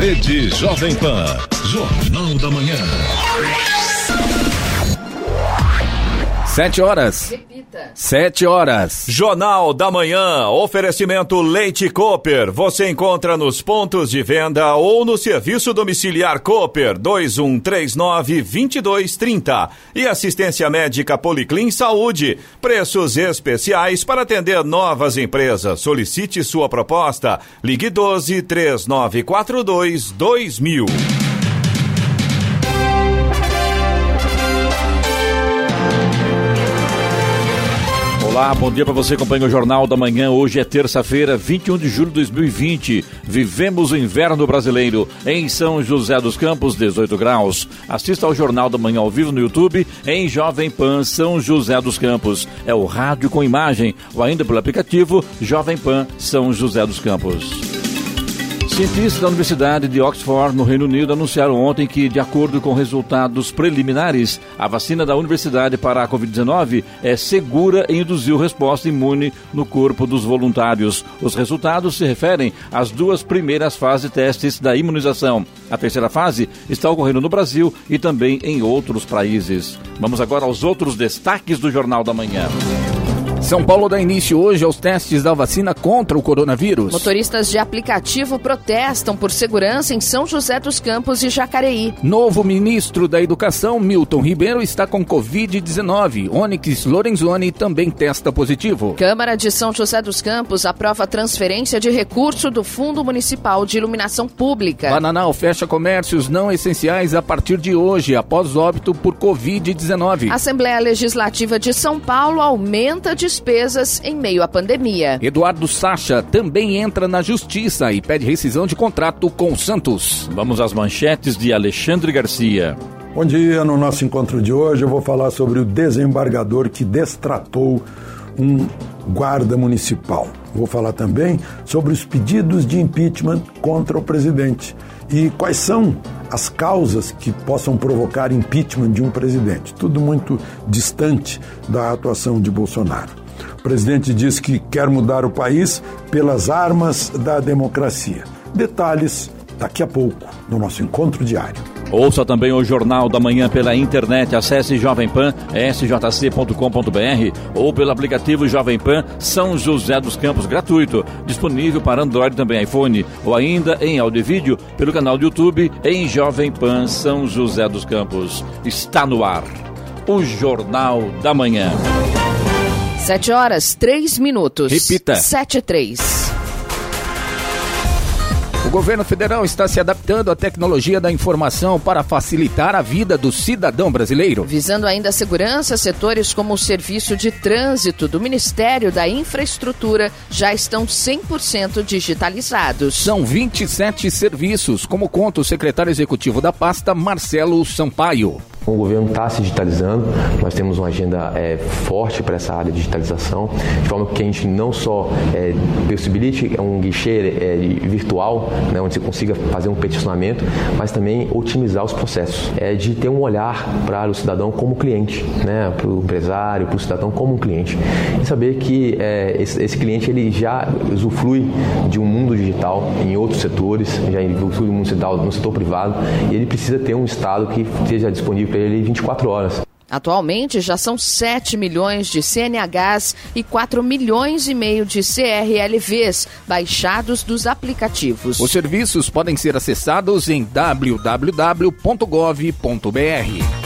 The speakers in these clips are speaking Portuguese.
Rede Jovem Pan, Jornal da Manhã. 7 horas. Repita. 7 horas. Jornal da Manhã, oferecimento Leite Cooper. Você encontra nos pontos de venda ou no serviço domiciliar Cooper 2139-2230. E assistência médica Policlin Saúde. Preços especiais para atender novas empresas. Solicite sua proposta. Ligue 12 3942 2000. Olá, bom dia para você, acompanha o Jornal da Manhã. Hoje é terça-feira, 21 de julho de 2020. Vivemos o inverno brasileiro em São José dos Campos, 18 graus. Assista ao Jornal da Manhã ao vivo no YouTube em Jovem Pan São José dos Campos. É o rádio com imagem ou ainda pelo aplicativo Jovem Pan São José dos Campos. Cientistas da Universidade de Oxford, no Reino Unido, anunciaram ontem que, de acordo com resultados preliminares, a vacina da universidade para a Covid-19 é segura e induziu resposta imune no corpo dos voluntários. Os resultados se referem às 2 primeiras fases de testes da imunização. A 3ª fase está ocorrendo no Brasil e também em outros países. Vamos agora aos outros destaques do Jornal da Manhã. São Paulo dá início hoje aos testes da vacina contra o coronavírus. Motoristas de aplicativo protestam por segurança em São José dos Campos e Jacareí. Novo ministro da Educação, Milton Ribeiro, está com Covid-19. Onyx Lorenzoni também testa positivo. Câmara de São José dos Campos aprova transferência de recurso do Fundo Municipal de Iluminação Pública. Bananal fecha comércios não essenciais a partir de hoje, após óbito por Covid-19. Assembleia Legislativa de São Paulo aumenta de despesas em meio à pandemia. Eduardo Sacha também entra na justiça e pede rescisão de contrato com o Santos. Vamos às manchetes de Alexandre Garcia. Bom dia, no nosso encontro de hoje eu vou falar sobre o desembargador que destratou um guarda municipal. Vou falar também sobre os pedidos de impeachment contra o presidente e quais são as causas que possam provocar impeachment de um presidente. Tudo muito distante da atuação de Bolsonaro. O presidente diz que quer mudar o país pelas armas da democracia. Detalhes daqui a pouco no nosso encontro diário. Ouça também o Jornal da Manhã pela internet. Acesse Jovem Pan, sjc.com.br ou pelo aplicativo Jovem Pan São José dos Campos, gratuito. Disponível para Android, também iPhone, ou ainda em áudio e vídeo pelo canal do YouTube em Jovem Pan São José dos Campos. Está no ar o Jornal da Manhã. 7 horas, 3 minutos. Repita. 7:03. O governo federal está se adaptando à tecnologia da informação para facilitar a vida do cidadão brasileiro. Visando ainda a segurança, setores como o Serviço de Trânsito do Ministério da Infraestrutura já estão 100% digitalizados. São 27 serviços, como conta o secretário executivo da pasta, Marcelo Sampaio. O governo está se digitalizando, nós temos uma agenda forte para essa área de digitalização, de forma que a gente não só possibilite um guichê virtual, né, onde você consiga fazer um peticionamento, mas também otimizar os processos, de ter um olhar para o cidadão como cliente, né, para o empresário, para o cidadão como um cliente, e saber que esse cliente ele já usufrui de um mundo digital em outros setores, já usufrui de um mundo digital no setor privado, e ele precisa ter um Estado que esteja disponível ele 24 horas. Atualmente já são 7 milhões de CNHs e 4 milhões e meio de CRLVs baixados dos aplicativos. Os serviços podem ser acessados em www.gov.br.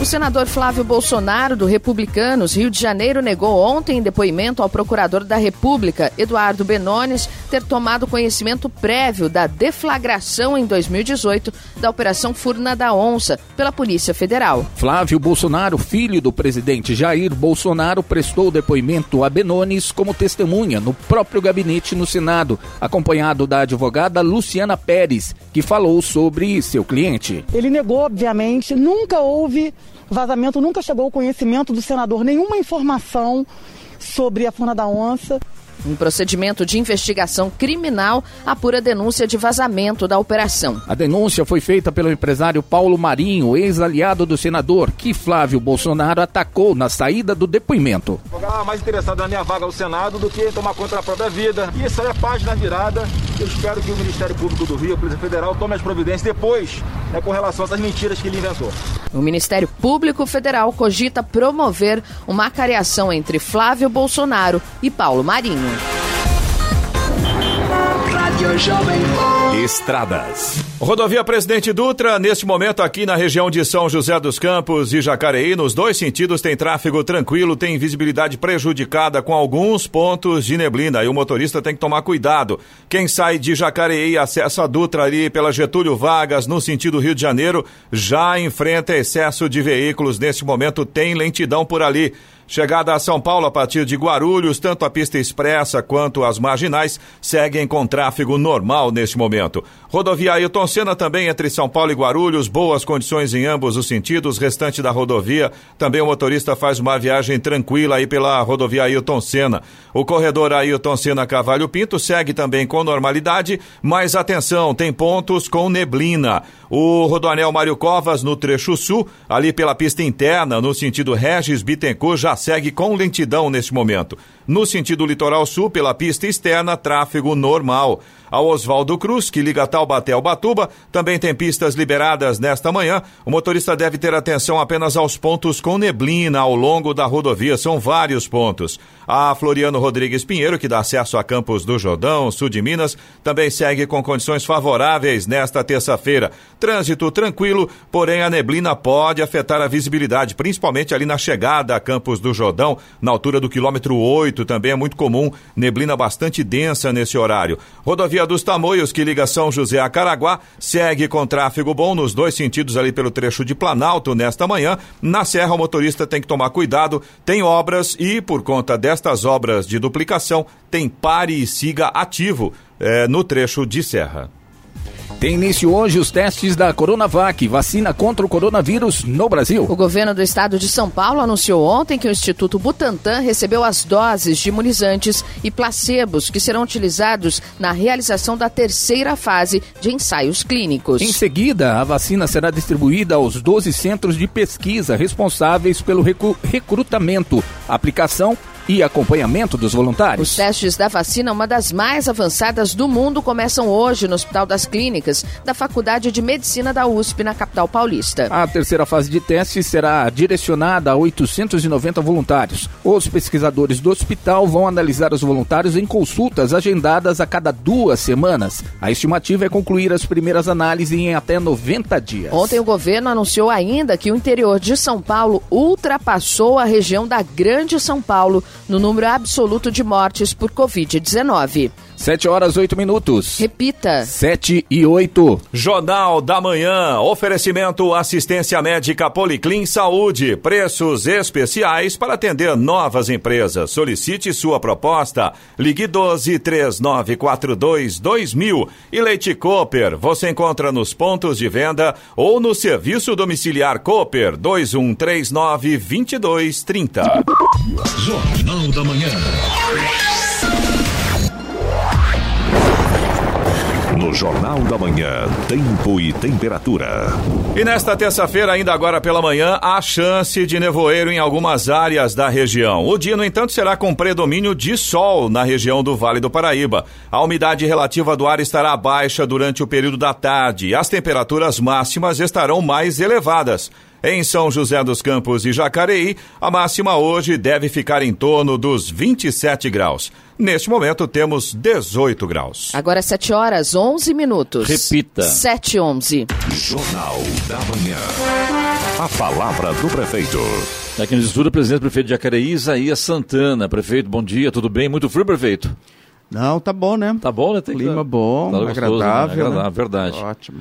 O senador Flávio Bolsonaro, do Republicanos, Rio de Janeiro, negou ontem em depoimento ao procurador da República, Eduardo Benones, ter tomado conhecimento prévio da deflagração em 2018 da Operação Furna da Onça pela Polícia Federal. Flávio Bolsonaro, filho do presidente Jair Bolsonaro, prestou depoimento a Benones como testemunha no próprio gabinete no Senado, acompanhado da advogada Luciana Pérez, que falou sobre seu cliente. Ele negou, obviamente, nunca houve vazamento, nunca chegou ao conhecimento do senador nenhuma informação sobre a Furna da Onça. Um procedimento de investigação criminal apura denúncia de vazamento da operação. A denúncia foi feita pelo empresário Paulo Marinho, ex-aliado do senador, que Flávio Bolsonaro atacou na saída do depoimento. Mais interessado na minha vaga ao Senado do que tomar conta da própria vida. E isso aí é página virada. Eu espero que o Ministério Público do Rio, a Polícia Federal, tome as providências depois, com relação a essas mentiras que ele inventou. O Ministério Público Federal cogita promover uma acareação entre Flávio Bolsonaro e Paulo Marinho. Estradas. Rodovia Presidente Dutra, neste momento aqui na região de São José dos Campos e Jacareí, nos dois sentidos tem tráfego tranquilo, tem visibilidade prejudicada com alguns pontos de neblina e o motorista tem que tomar cuidado. Quem sai de Jacareí e acessa a Dutra ali pela Getúlio Vargas, no sentido Rio de Janeiro, já enfrenta excesso de veículos, neste momento tem lentidão por ali. Chegada a São Paulo a partir de Guarulhos, tanto a pista expressa quanto as marginais seguem com tráfego normal neste momento. Rodovia Ayrton Senna também entre São Paulo e Guarulhos, boas condições em ambos os sentidos. Restante da rodovia, também o motorista faz uma viagem tranquila aí pela rodovia Ayrton Senna. O corredor Ayrton Senna Cavalho Pinto segue também com normalidade, mas atenção, tem pontos com neblina. O rodoanel Mário Covas no trecho sul, ali pela pista interna, no sentido Regis Bittencourt, já segue com lentidão neste momento. No sentido litoral sul, pela pista externa, tráfego normal. A Oswaldo Cruz, que liga Taubaté ao Batuba, também tem pistas liberadas nesta manhã. O motorista deve ter atenção apenas aos pontos com neblina ao longo da rodovia, são vários pontos. A Floriano Rodrigues Pinheiro, que dá acesso a Campos do Jordão, sul de Minas, também segue com condições favoráveis nesta terça-feira. Trânsito tranquilo, porém a neblina pode afetar a visibilidade, principalmente ali na chegada a Campos do Jordão, na altura do quilômetro 8, também é muito comum, neblina bastante densa nesse horário. Rodovia dos Tamoios, que liga São José a Caraguá, segue com tráfego bom nos dois sentidos ali pelo trecho de Planalto nesta manhã. Na Serra, o motorista tem que tomar cuidado, tem obras e, por conta destas obras de duplicação, tem pare e siga ativo no trecho de Serra. Tem início hoje os testes da Coronavac, vacina contra o coronavírus no Brasil. O governo do estado de São Paulo anunciou ontem que o Instituto Butantan recebeu as doses de imunizantes e placebos que serão utilizados na realização da terceira fase de ensaios clínicos. Em seguida, a vacina será distribuída aos 12 centros de pesquisa responsáveis pelo recrutamento, aplicação e acompanhamento dos voluntários. Os testes da vacina, uma das mais avançadas do mundo, começam hoje no Hospital das Clínicas da Faculdade de Medicina da USP, na capital paulista. A terceira fase de testes será direcionada a 890 voluntários. Os pesquisadores do hospital vão analisar os voluntários em consultas agendadas a cada 2 semanas. A estimativa é concluir as primeiras análises em até 90 dias. Ontem o governo anunciou ainda que o interior de São Paulo ultrapassou a região da Grande São Paulo no número absoluto de mortes por Covid-19. 7:08. Repita. 7:08. Jornal da Manhã. Oferecimento assistência médica Policlin Saúde. Preços especiais para atender novas empresas. Solicite sua proposta. Ligue 12 3942 2000. E Leite Cooper. Você encontra nos pontos de venda ou no serviço domiciliar Cooper 2139 2230. Jornal da Manhã. No Jornal da Manhã, tempo e temperatura. E nesta terça-feira, ainda agora pela manhã, há chance de nevoeiro em algumas áreas da região. O dia, no entanto, será com predomínio de sol na região do Vale do Paraíba. A umidade relativa do ar estará baixa durante o período da tarde e as temperaturas máximas estarão mais elevadas. Em São José dos Campos e Jacareí, a máxima hoje deve ficar em torno dos 27 graus. Neste momento temos 18 graus. Agora 7:11. Repita. 7:11. Jornal da Manhã. A palavra do prefeito. Aqui nos estúdios, presidente do prefeito de Jacareí, Izaias Santana. Prefeito, bom dia, tudo bem? Muito frio, prefeito? Não, tá bom, né? Tá bom, né? Tem clima que... bom, tá gostoso, agradável. Né? Verdade. Ótimo.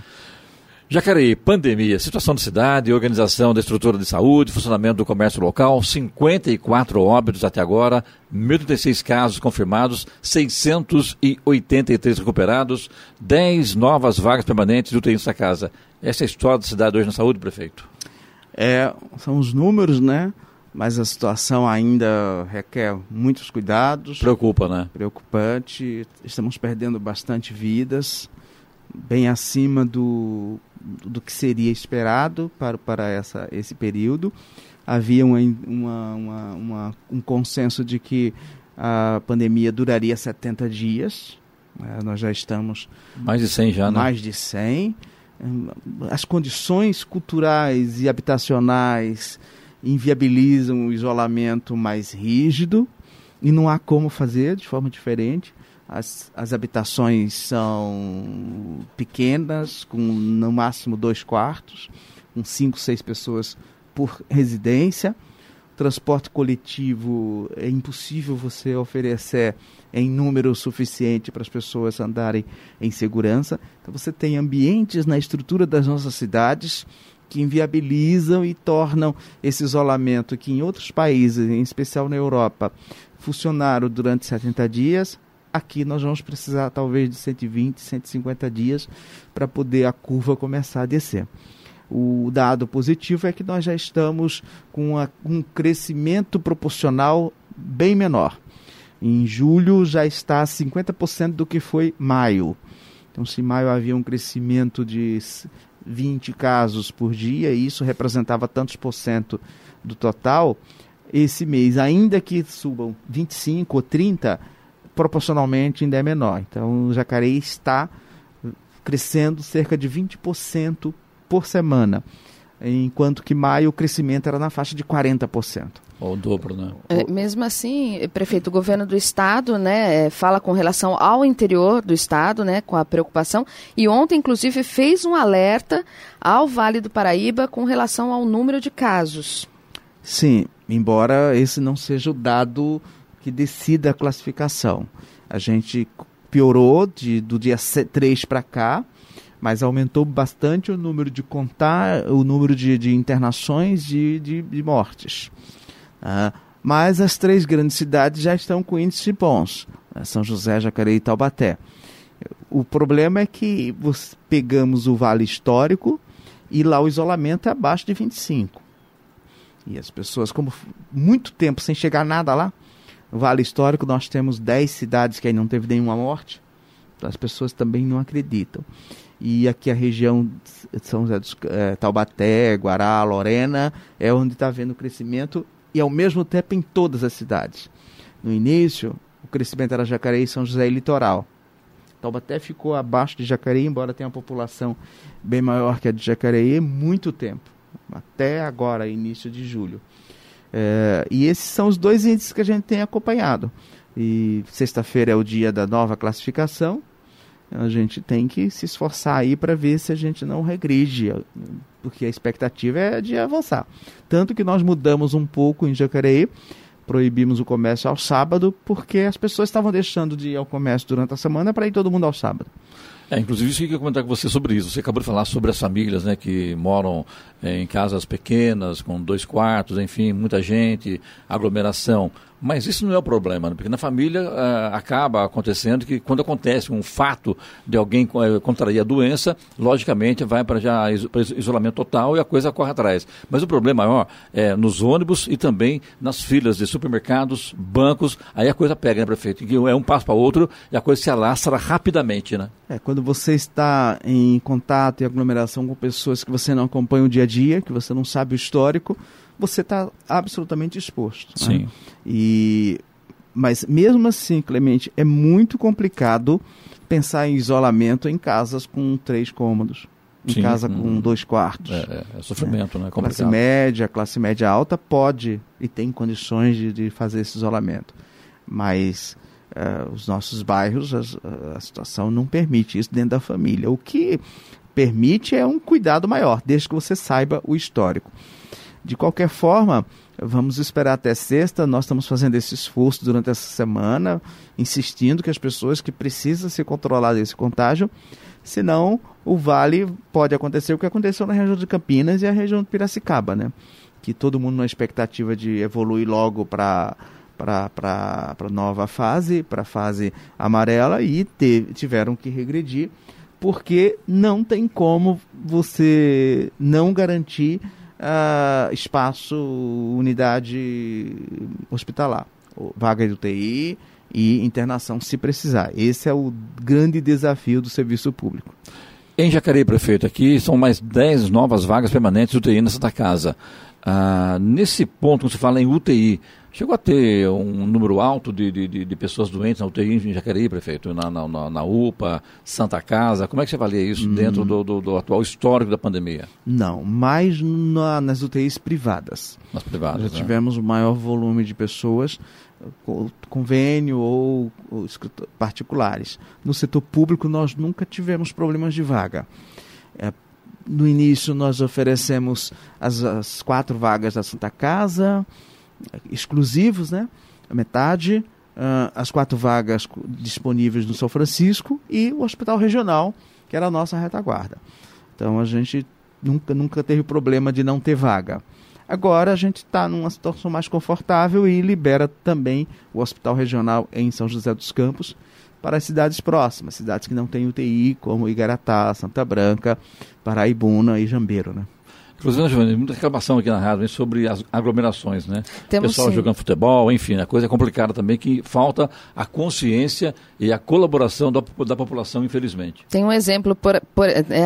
Jacareí, pandemia, situação da cidade, organização da estrutura de saúde, funcionamento do comércio local, 54 óbitos até agora, 1.036 casos confirmados, 683 recuperados, 10 novas vagas permanentes de UTI nessa casa. Essa é a história da cidade hoje na saúde, prefeito? São os números, né? mas a situação ainda requer muitos cuidados. Preocupa, né? Preocupante. Estamos perdendo bastante vidas, bem acima do que seria esperado para esse período. Havia um consenso de que a pandemia duraria 70 dias. Nós já estamos... Mais de 100 já, né? Mais de 100. As condições culturais e habitacionais inviabilizam o isolamento mais rígido e não há como fazer de forma diferente. As habitações são pequenas, com no máximo 2 quartos, com 5, 6 pessoas por residência. Transporte coletivo é impossível você oferecer em número suficiente para as pessoas andarem em segurança. Então você tem ambientes na estrutura das nossas cidades que inviabilizam e tornam esse isolamento que em outros países, em especial na Europa, funcionaram durante 70 dias. Aqui nós vamos precisar talvez de 120, 150 dias para poder a curva começar a descer. O dado positivo é que nós já estamos com um crescimento proporcional bem menor. Em julho já está 50% do que foi maio. Então, se em maio havia um crescimento de 20 casos por dia, e isso representava tantos por cento do total, esse mês, ainda que subam 25 ou 30, proporcionalmente ainda é menor. Então, o Jacareí está crescendo cerca de 20% por semana, enquanto que maio o crescimento era na faixa de 40%. Ou o dobro, né? Mesmo assim, prefeito, o governo do estado, né, fala com relação ao interior do estado, né, com a preocupação, e ontem, inclusive, fez um alerta ao Vale do Paraíba com relação ao número de casos. Sim, embora esse não seja o dado que decida a classificação. A gente piorou do dia 3 para cá, mas aumentou bastante o número de o número de internações e de mortes. Mas as 3 grandes cidades já estão com índices bons, São José, Jacareí e Taubaté. O problema é que pegamos o Vale Histórico e lá o isolamento é abaixo de 25. E as pessoas, como muito tempo sem chegar nada lá, no Vale Histórico nós temos 10 cidades que ainda não teve nenhuma morte, as pessoas também não acreditam. E aqui a região de São José dos Taubaté, Guará, Lorena, é onde está havendo crescimento e ao mesmo tempo em todas as cidades. No início, o crescimento era Jacareí, São José e Litoral. Taubaté ficou abaixo de Jacareí, embora tenha uma população bem maior que a de Jacareí, muito tempo, até agora, início de julho. E esses são os 2 índices que a gente tem acompanhado. E sexta-feira é o dia da nova classificação. A gente tem que se esforçar aí para ver se a gente não regride, porque a expectativa é de avançar. Tanto que nós mudamos um pouco em Jacareí, proibimos o comércio ao sábado, porque as pessoas estavam deixando de ir ao comércio durante a semana para ir todo mundo ao sábado. Inclusive, isso que eu queria comentar com você sobre isso. Você acabou de falar sobre as famílias, né, que moram em casas pequenas, com 2 quartos, enfim, muita gente, aglomeração. Mas isso não é o problema, né? Porque na família acaba acontecendo que quando acontece um fato de alguém contrair a doença, logicamente vai para já isolamento total e a coisa corre atrás. Mas o problema maior é nos ônibus e também nas filas de supermercados, bancos, aí a coisa pega, né, prefeito? É um passo para outro e a coisa se alastra rapidamente, né? Quando você está em contato e aglomeração com pessoas que você não acompanha o dia a dia, que você não sabe o histórico, você está absolutamente exposto. Sim. Né? Mas mesmo assim, Clemente, é muito complicado pensar em isolamento em casas com 3 cômodos, em Sim, casa com 2 quartos. É sofrimento, né? Complicado. Classe média alta pode e tem condições de fazer esse isolamento, mas os nossos bairros, a situação não permite isso dentro da família. O que permite é um cuidado maior, desde que você saiba o histórico. De qualquer forma, vamos esperar até sexta. Nós estamos fazendo esse esforço durante essa semana, insistindo que as pessoas que precisam se controlar desse contágio, senão o Vale pode acontecer o que aconteceu na região de Campinas e a região de Piracicaba, né? Que todo mundo na expectativa de evoluir logo para a nova fase, para a fase amarela, e tiveram que regredir, porque não tem como você não garantir espaço, unidade hospitalar, vaga de UTI e internação se precisar. Esse é o grande desafio do serviço público. Em Jacareí, prefeito, aqui são mais 10 novas vagas permanentes de UTI na Santa Casa. Nesse ponto, quando se fala em UTI, chegou a ter um número alto de pessoas doentes na UTI em Jacareí, prefeito, na UPA, Santa Casa? Como é que você avalia isso dentro do atual histórico da pandemia? Não, mais nas UTIs privadas. Nas privadas, já tivemos o maior volume de pessoas, convênio ou particulares. No setor público, nós nunca tivemos problemas de vaga. No início, nós oferecemos as 4 vagas da Santa Casa, exclusivos, né? A metade, as 4 vagas disponíveis no São Francisco e o Hospital Regional, que era a nossa retaguarda. Então a gente nunca teve problema de não ter vaga. Agora a gente está numa situação mais confortável e libera também o Hospital Regional em São José dos Campos para as cidades próximas, cidades que não têm UTI, como Igaratá, Santa Branca, Paraibuna e Jambeiro, né? Inclusive, Giovanni, muita reclamação aqui na rádio sobre as aglomerações, né? Temos pessoal jogando futebol, enfim, a coisa é complicada também, que falta a consciência e a colaboração da população, infelizmente. Tem um exemplo,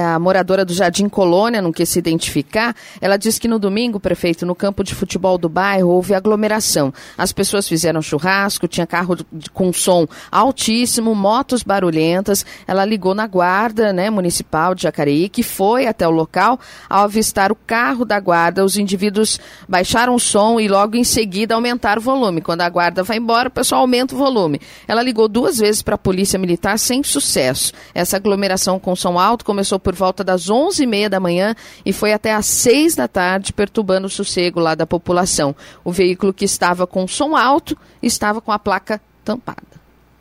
a moradora do Jardim Colônia, não quis se identificar, ela disse que no domingo, prefeito, no campo de futebol do bairro, houve aglomeração. As pessoas fizeram churrasco, tinha carro com som altíssimo, motos barulhentas. Ela ligou na guarda, né, municipal de Jacareí, que foi até o local ao avistar o carro da guarda. Os indivíduos baixaram o som e logo em seguida aumentaram o volume. Quando a guarda vai embora, o pessoal aumenta o volume. Ela ligou 2 vezes para a polícia militar sem sucesso. Essa aglomeração com som alto começou por volta das 11h30 da manhã e foi até às 6 da tarde, perturbando o sossego lá da população. O veículo que estava com som alto estava com a placa tampada.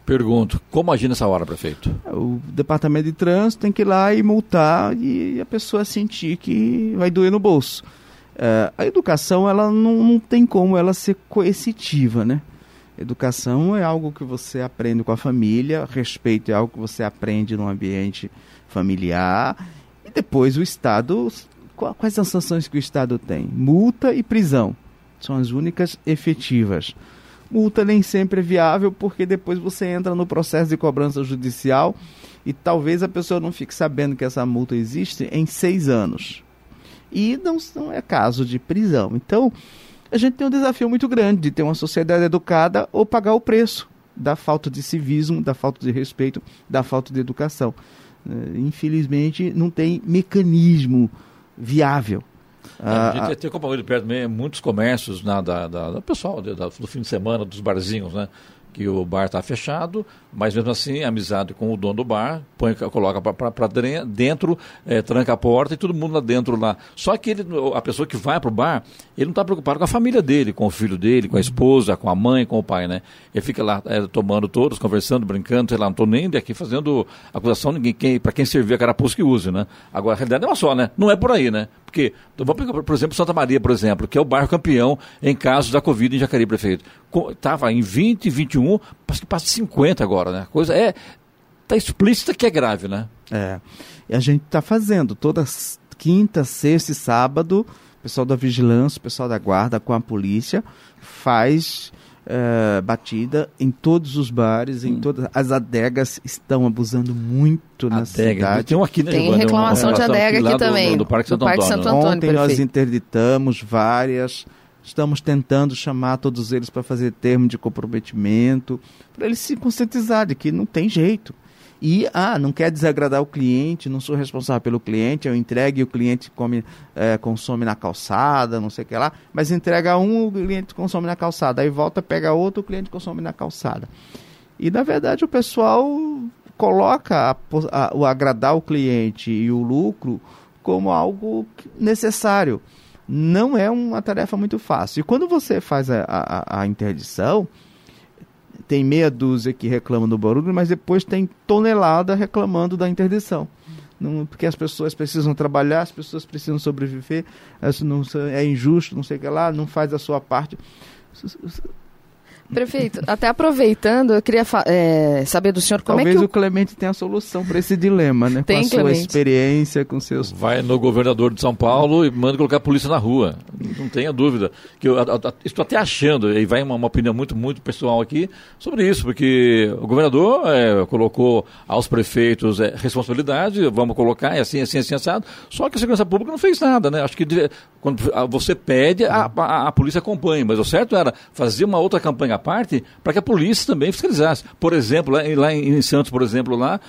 Pergunto, como agir nessa hora, prefeito? O departamento de trânsito tem que ir lá e multar e a pessoa sentir que vai doer no bolso. A educação, ela não tem como ela ser coercitiva, né? Educação é algo que você aprende com a família, respeito é algo que você aprende no ambiente familiar. E depois o Estado, quais as sanções que o Estado tem? Multa e prisão, são as únicas efetivas. Multa nem sempre é viável, porque depois você entra no processo de cobrança judicial e talvez a pessoa não fique sabendo que essa multa existe em 6 anos. E não é caso de prisão. Então, a gente tem um desafio muito grande de ter uma sociedade educada ou pagar o preço da falta de civismo, da falta de respeito, da falta de educação. Infelizmente, não tem mecanismo viável. A gente tem acompanhado perto também muitos comércios do pessoal do fim de semana, dos barzinhos, né? Que o bar está fechado, mas mesmo assim, amizade com o dono do bar, coloca para dentro, tranca a porta e todo mundo lá dentro. Só que a pessoa que vai para o bar, ele não está preocupado com a família dele, com o filho dele, com a esposa, com a mãe, com o pai, né? Ele fica lá tomando todos, conversando, brincando, sei lá, não estou nem daqui fazendo acusação para quem servir a carapuça que use, né? Agora, a realidade é uma só, né? Não é por aí, né? Porque, vamos pegar, por exemplo, Santa Maria, por exemplo, que é o bairro campeão em casos da Covid em Jacareí, prefeito. Estava em 20, 21, parece que passa de 50 agora, né? A coisa está explícita que é grave, né? É, e a gente está fazendo todas quinta, sexta e sábado, o pessoal da vigilância, o pessoal da guarda com a polícia faz batida em todos os bares, em todas as adegas estão abusando muito na cidade. Tem, aqui, né, tem reclamação de adega aqui também, do Parque Santo Antônio. Ontem nós interditamos várias. Estamos tentando chamar todos eles para fazer termo de comprometimento, para eles se conscientizarem de que não tem jeito. E, não quer desagradar o cliente, não sou responsável pelo cliente, eu entrego e o cliente consome na calçada, não sei o que lá, mas entrega um, o cliente consome na calçada, aí volta, pega outro, o cliente consome na calçada. E, na verdade, o pessoal coloca o agradar o cliente e o lucro como algo necessário. Não é uma tarefa muito fácil. E quando você faz a interdição, tem meia dúzia que reclama do barulho, mas depois tem tonelada reclamando da interdição. Não, porque as pessoas precisam trabalhar, as pessoas precisam sobreviver, é injusto, não sei o que lá, não faz a sua parte. Prefeito, até aproveitando, eu queria saber do senhor como talvez é que... Talvez o Clemente tenha a solução para esse dilema, né? Tem, com a Clemente. Sua experiência, com seus... Vai no governador de São Paulo e manda colocar a polícia na rua. Não tenha dúvida. Que eu estou até achando, e vai uma opinião muito, muito pessoal aqui, sobre isso, porque o governador colocou aos prefeitos responsabilidade, vamos colocar, é assim, assim, assim, assado. Só que a segurança pública não fez nada, né? Acho que quando você pede, a polícia acompanha, mas o certo era fazer uma outra campanha à parte, para que a polícia também fiscalizasse. Por exemplo, lá em Santos, por exemplo, lá,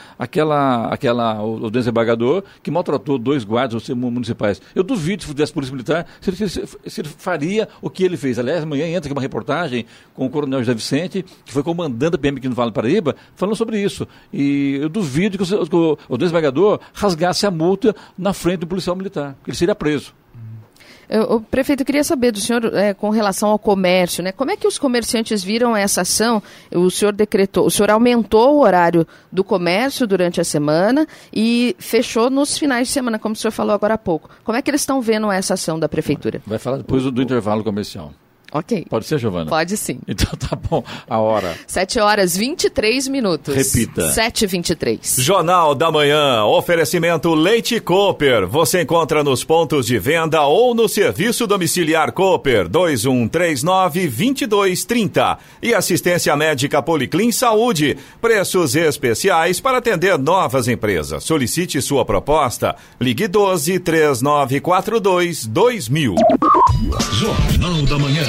o desembargador que maltratou 2 guardas municipais. Eu duvido se fizesse polícia militar, se ele faria o que ele fez. Aliás, amanhã entra aqui uma reportagem com o coronel José Vicente, que foi comandante da PM aqui no Vale do Paraíba, falando sobre isso. E eu duvido que o desembargador rasgasse a multa na frente do policial militar, que ele seria preso. Prefeito, eu queria saber do senhor com relação ao comércio, né? Como é que os comerciantes viram essa ação? O senhor aumentou o horário do comércio durante a semana e fechou nos finais de semana, como o senhor falou agora há pouco. Como é que eles estão vendo essa ação da prefeitura? Vai falar depois do intervalo comercial. Ok. Pode ser, Giovana? Pode sim. Então tá bom, a hora. 7:23. Repita. 7:23. Jornal da Manhã, oferecimento Leite Cooper. Você encontra nos pontos de venda ou no serviço domiciliar Cooper, 2139-2230. E assistência médica Policlin Saúde. Preços especiais para atender novas empresas. Solicite sua proposta. Ligue 12-3942-2000. Jornal da Manhã.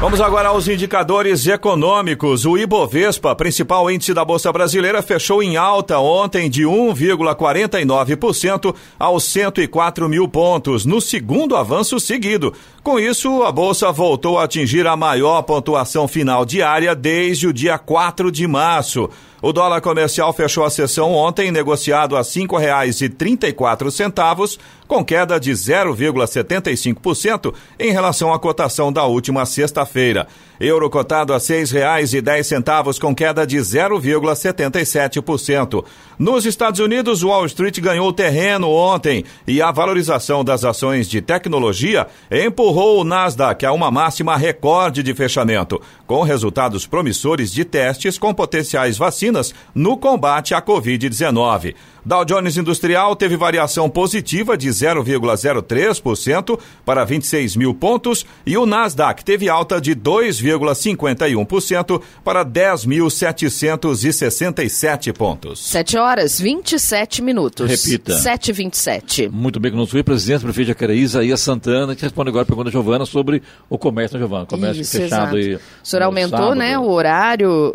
Vamos agora aos indicadores econômicos. O Ibovespa, principal índice da Bolsa Brasileira, fechou em alta ontem de 1,49% aos 104 mil pontos, no segundo avanço seguido. Com isso, a Bolsa voltou a atingir a maior pontuação final diária desde o dia 4 de março. O dólar comercial fechou a sessão ontem, negociado a R$ 5,34, com queda de 0,75% em relação à cotação da última sexta-feira. Euro cotado a R$ 6,10, com queda de 0,77%. Nos Estados Unidos, Wall Street ganhou terreno ontem e a valorização das ações de tecnologia empurrou o Nasdaq a uma máxima recorde de fechamento, com resultados promissores de testes com potenciais vacinas no combate à Covid-19. Dow Jones Industrial teve variação positiva de 0,03% para 26 mil pontos e o Nasdaq teve alta de 2,51% para 10.767 pontos. 7:27. Repita. 7:27. Muito bem, que nos foi presidente do prefeito de Jacareí, Izaias Santana, que responde agora a pergunta da Giovana sobre o comércio, né, Giovana? Comércio isso, fechado aí. O senhor aumentou sábado, né, o horário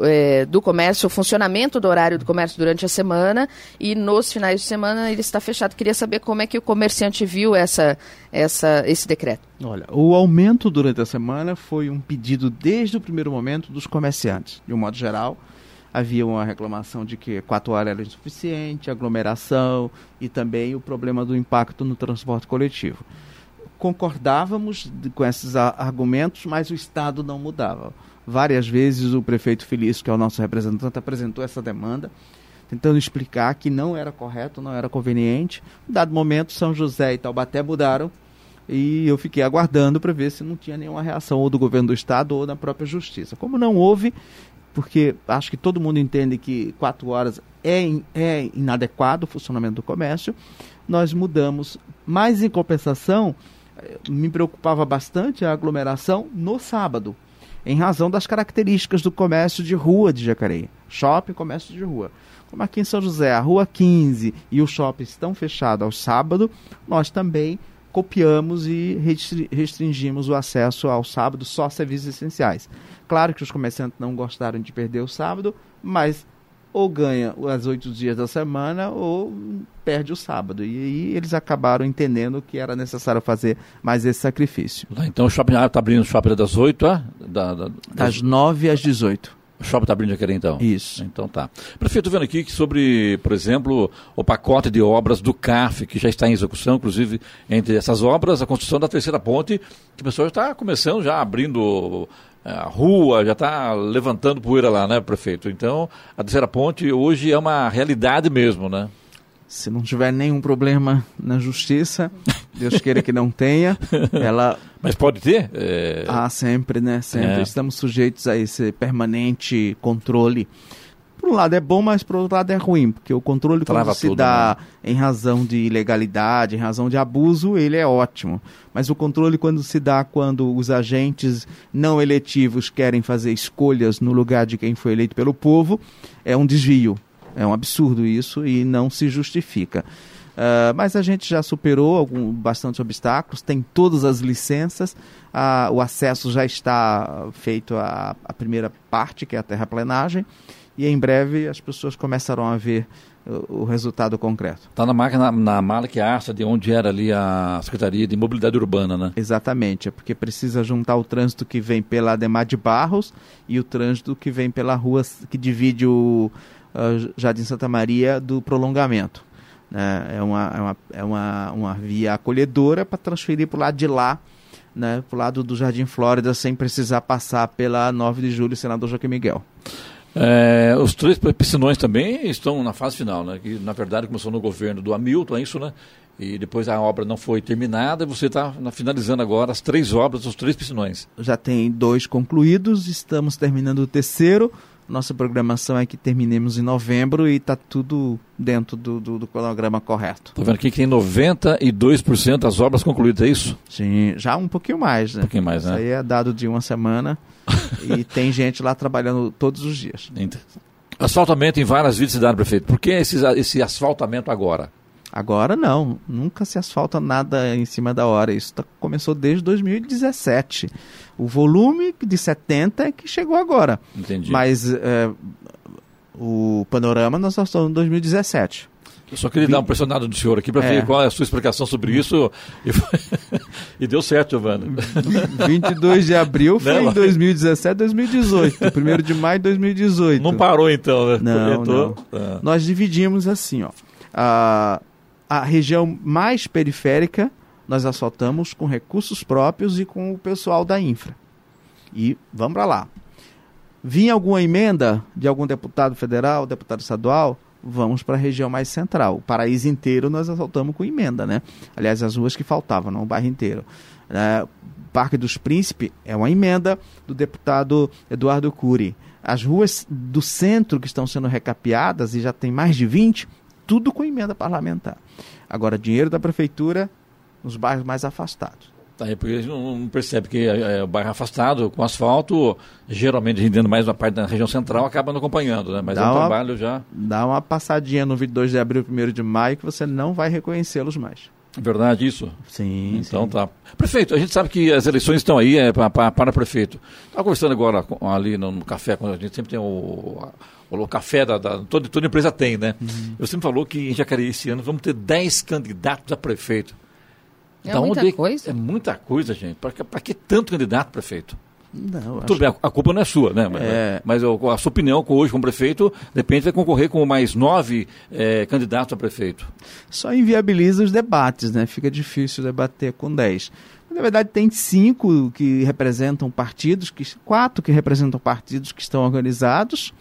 do comércio, o funcionamento do horário do comércio durante a semana e nos finais de semana ele está fechado. Queria saber como é que o comerciante viu esse decreto. Olha, o aumento durante a semana foi um pedido desde o primeiro momento dos comerciantes. De um modo geral, havia uma reclamação de que 4 horas era insuficiente, aglomeração e também o problema do impacto no transporte coletivo. Concordávamos com esses argumentos, mas o Estado não mudava. Várias vezes o prefeito Felício, que é o nosso representante, apresentou essa demanda, tentando explicar que não era correto, não era conveniente. Em dado momento, São José e Taubaté mudaram e eu fiquei aguardando para ver se não tinha nenhuma reação ou do governo do Estado ou da própria Justiça. Como não houve, porque acho que todo mundo entende que 4 horas é inadequado o funcionamento do comércio, nós mudamos. Mas, em compensação, me preocupava bastante a aglomeração no sábado, em razão das características do comércio de rua de Jacareí. Shopping, comércio de rua. Como aqui em São José, a Rua 15 e o shopping estão fechados ao sábado, nós também copiamos e restringimos o acesso ao sábado só a serviços essenciais. Claro que os comerciantes não gostaram de perder o sábado, mas ou ganha os 8 dias da semana ou perde o sábado. E aí eles acabaram entendendo que era necessário fazer mais esse sacrifício. Então o shopping está abrindo o shopping das 8 das 9 às 18. O shopping está abrindo Jacareí, então? Isso. Então tá. Prefeito, vendo aqui que sobre, por exemplo, o pacote de obras do CAF, que já está em execução, inclusive, entre essas obras, a construção da terceira ponte, que o pessoal está começando, já abrindo a rua, já está levantando poeira lá, né, prefeito? Então, a terceira ponte hoje é uma realidade mesmo, né? Se não tiver nenhum problema na justiça, Deus queira que não tenha. Ela... Mas pode ter? É... Ah, sempre, né? Sempre. É. Estamos sujeitos a esse permanente controle. Por um lado é bom, mas por outro lado é ruim, porque o controle quando se dá em razão de ilegalidade, em razão de abuso, ele é ótimo. Mas o controle quando se dá quando os agentes não eletivos querem fazer escolhas no lugar de quem foi eleito pelo povo, é um desvio. É um absurdo isso e não se justifica. Mas a gente já superou bastante obstáculos, tem todas as licenças, o acesso já está feito à primeira parte, que é a terraplenagem, e em breve as pessoas começarão a ver o resultado concreto. Está na mala que arça de onde era ali a Secretaria de Mobilidade Urbana, né? Exatamente, é porque precisa juntar o trânsito que vem pela Ademar de Barros e o trânsito que vem pela rua que divide o Jardim Santa Maria do prolongamento. É uma via acolhedora para transferir para o lado de lá, né, para o lado do Jardim Flórida, sem precisar passar pela 9 de julho, senador Joaquim Miguel. Os três piscinões também estão na fase final, né? Que na verdade começou no governo do Hamilton, é isso, né? E depois a obra não foi terminada, e você está finalizando agora as três obras dos três piscinões. Já tem dois concluídos, estamos terminando o terceiro. Nossa programação é que terminemos em novembro e está tudo dentro do cronograma correto. Estou vendo aqui que tem 92% das obras concluídas, é isso? Sim, já um pouquinho mais, né? Um pouquinho mais, né? Isso aí é dado de uma semana e tem gente lá trabalhando todos os dias. Asfaltamento em várias vias de cidade, prefeito. Por que esse asfaltamento agora? Agora não, nunca se asfalta nada em cima da hora, isso começou desde 2017, o volume de 70 é que chegou agora. Entendi. Mas o panorama nós estamos em 2017. Eu só queria dar um pressionado do senhor aqui para ver qual é a sua explicação sobre isso. E deu certo, Evandro. 22 de abril foi em 2017, 2018. 1º de maio de 2018. Não parou então, né? Não. Ah. Nós dividimos assim, ó. A região mais periférica nós asfaltamos com recursos próprios e com o pessoal da infra. E vamos para lá. Vinha alguma emenda de algum deputado federal, deputado estadual, vamos para a região mais central. O Paraíso inteiro nós asfaltamos com emenda, né? Aliás, as ruas que faltavam, não o bairro inteiro. Parque dos Príncipes é uma emenda do deputado Eduardo Cury. As ruas do centro que estão sendo recapeadas, e já tem mais de 20, tudo com emenda parlamentar. Agora, dinheiro da prefeitura nos bairros mais afastados. Tá aí, porque a gente não percebe que o bairro afastado, com asfalto, geralmente rendendo mais uma parte da região central, acaba não acompanhando, né? Mas é um trabalho já... Dá uma passadinha no 22 de abril, 1º de maio, que você não vai reconhecê-los mais. Verdade isso? Sim. Então tá. Prefeito, a gente sabe que as eleições estão aí para prefeito. Estava conversando agora ali no café, quando a gente sempre tem o café toda empresa tem, né? Uhum. Você me falou que em Jacareí esse ano vamos ter 10 candidatos a prefeito. É muita coisa? É muita coisa, gente. Para que tanto candidato, prefeito? Não, tudo bem, a culpa não é sua, né? Mas a sua opinião hoje como prefeito, de repente vai concorrer com mais 9 candidatos a prefeito. Só inviabiliza os debates, né? Fica difícil debater com 10. Na verdade, tem 5 que representam partidos, 4 que representam partidos que estão organizados,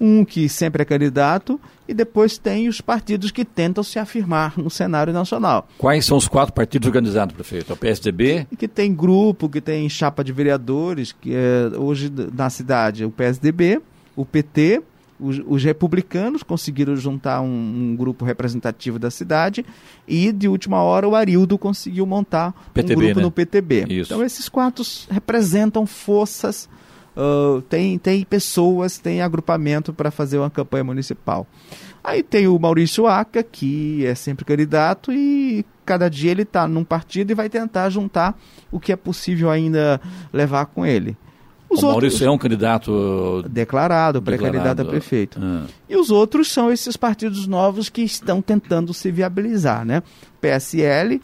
um que sempre é candidato, e depois tem os partidos que tentam se afirmar no cenário nacional. Quais são os 4 partidos organizados, prefeito? O PSDB? Que tem grupo, que tem chapa de vereadores, que hoje na cidade é o PSDB, o PT, os republicanos conseguiram juntar um grupo representativo da cidade e, de última hora, o Arildo conseguiu montar PTB, um grupo, né? No PTB. Isso. Então, esses 4 representam forças... Tem pessoas, tem agrupamento para fazer uma campanha municipal. Aí tem o Maurício Aca, que é sempre candidato e cada dia ele está num partido e vai tentar juntar o que é possível ainda levar com ele. O Maurício é um candidato... Declarado, pré-candidato a prefeito. Ah. E os outros são esses partidos novos que estão tentando se viabilizar, né? PSL...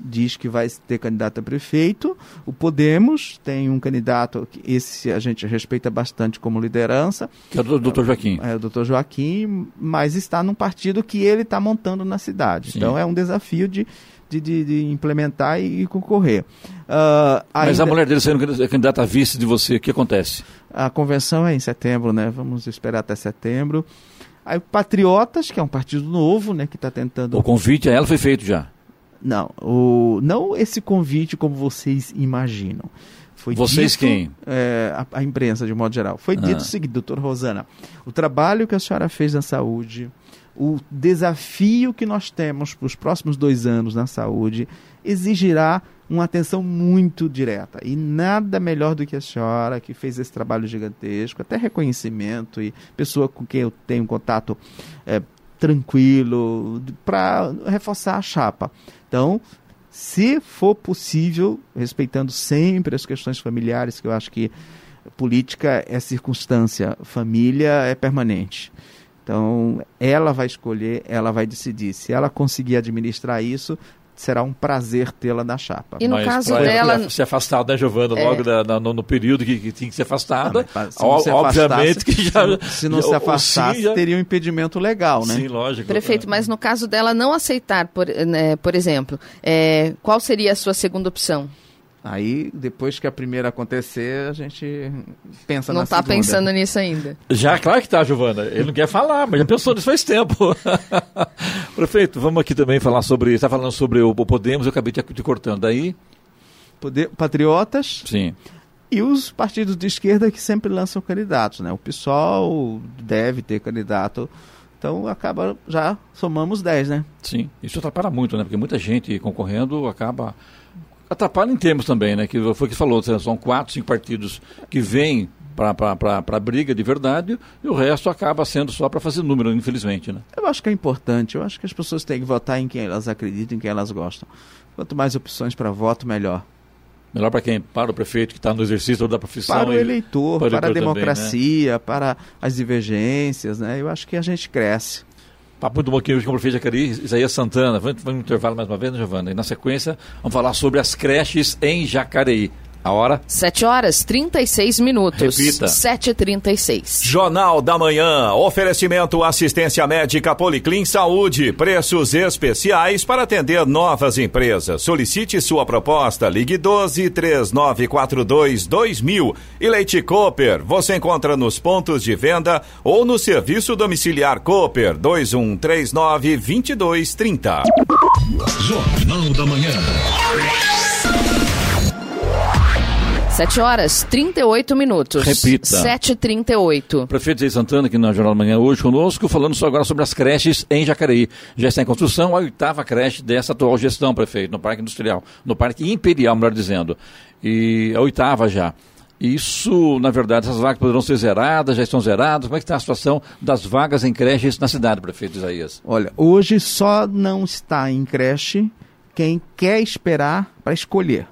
diz que vai ter candidato a prefeito. O Podemos tem um candidato, esse a gente respeita bastante como liderança, que é o Dr. Joaquim. É o Dr. Joaquim, mas está num partido que ele está montando na cidade. Sim. Então é um desafio de implementar e concorrer. Mas a mulher dele sendo candidata a vice de você, o que acontece? A convenção é em setembro, né? Vamos esperar até setembro. Aí o Patriotas, que é um partido novo, né, que está tentando... O convite a ela foi feito já. Não, não esse convite como vocês imaginam. Foi vocês dito, quem? A imprensa, de modo geral. Foi dito o seguinte, doutora Rosana, o trabalho que a senhora fez na saúde, o desafio que nós temos para os próximos 2 anos na saúde, exigirá uma atenção muito direta. E nada melhor do que a senhora, que fez esse trabalho gigantesco, até reconhecimento, e pessoa com quem eu tenho contato tranquilo, para reforçar a chapa. Então, se for possível, respeitando sempre as questões familiares, que eu acho que política é circunstância, família é permanente. Então, ela vai escolher, ela vai decidir. Se ela conseguir administrar isso, será um prazer tê-la na chapa. E no mas caso dela... Se afastar da Giovana logo no período que tinha que ser afastada, obviamente que já... Se não se afastasse, teria um impedimento legal, né? Sim, lógico. Prefeito, mas no caso dela não aceitar, por exemplo, qual seria a sua segunda opção? Aí, depois que a primeira acontecer, a gente pensa na segunda. Não está pensando nisso ainda. Já, claro que está, Giovana. Ele não quer falar, mas já pensou nisso faz tempo. Prefeito, vamos aqui também falar sobre... Está falando sobre o Podemos, eu acabei te cortando. Daí... Patriotas. Sim. E os partidos de esquerda que sempre lançam candidatos, né? O PSOL deve ter candidato... Então, acaba, já somamos 10, né? Sim. Isso atrapalha muito, né? Porque muita gente concorrendo acaba... Atrapalha em termos também, né? Que foi o que falou, são 4, 5 partidos que vêm para a briga de verdade e o resto acaba sendo só para fazer número, infelizmente, né? Eu acho que é importante, eu acho que as pessoas têm que votar em quem elas acreditam, em quem elas gostam. Quanto mais opções para voto, melhor. Melhor para quem? Para o prefeito que está no exercício da profissão. Para o eleitor, para a democracia, também, né? Para as divergências, né? Eu acho que a gente cresce. Papo muito bom aqui hoje com o prefeito Jacareí, Izaias Santana. Vamos no intervalo mais uma vez, né, Giovana? E na sequência, vamos falar sobre as creches em Jacareí. A hora? 7h36. Repita. 7h36. Jornal da Manhã. Oferecimento assistência médica Policlin Saúde. Preços especiais para atender novas empresas. Solicite sua proposta. Ligue 12-3942-2000. E Leite Cooper. Você encontra nos pontos de venda ou no serviço domiciliar Cooper. 2139-2230. Jornal da Manhã. 7h38. Repita. 7h38. Prefeito Izaias Santana, aqui na Jornal da Manhã, hoje conosco, falando só agora sobre as creches em Jacareí. Já está em construção a 8ª creche dessa atual gestão, prefeito, no Parque Industrial, no Parque Imperial, melhor dizendo. E a 8ª já. Isso, na verdade, essas vagas poderão ser zeradas, já estão zeradas. Como é que está a situação das vagas em creches na cidade, prefeito Izaias? Olha, hoje só não está em creche quem quer esperar para escolher.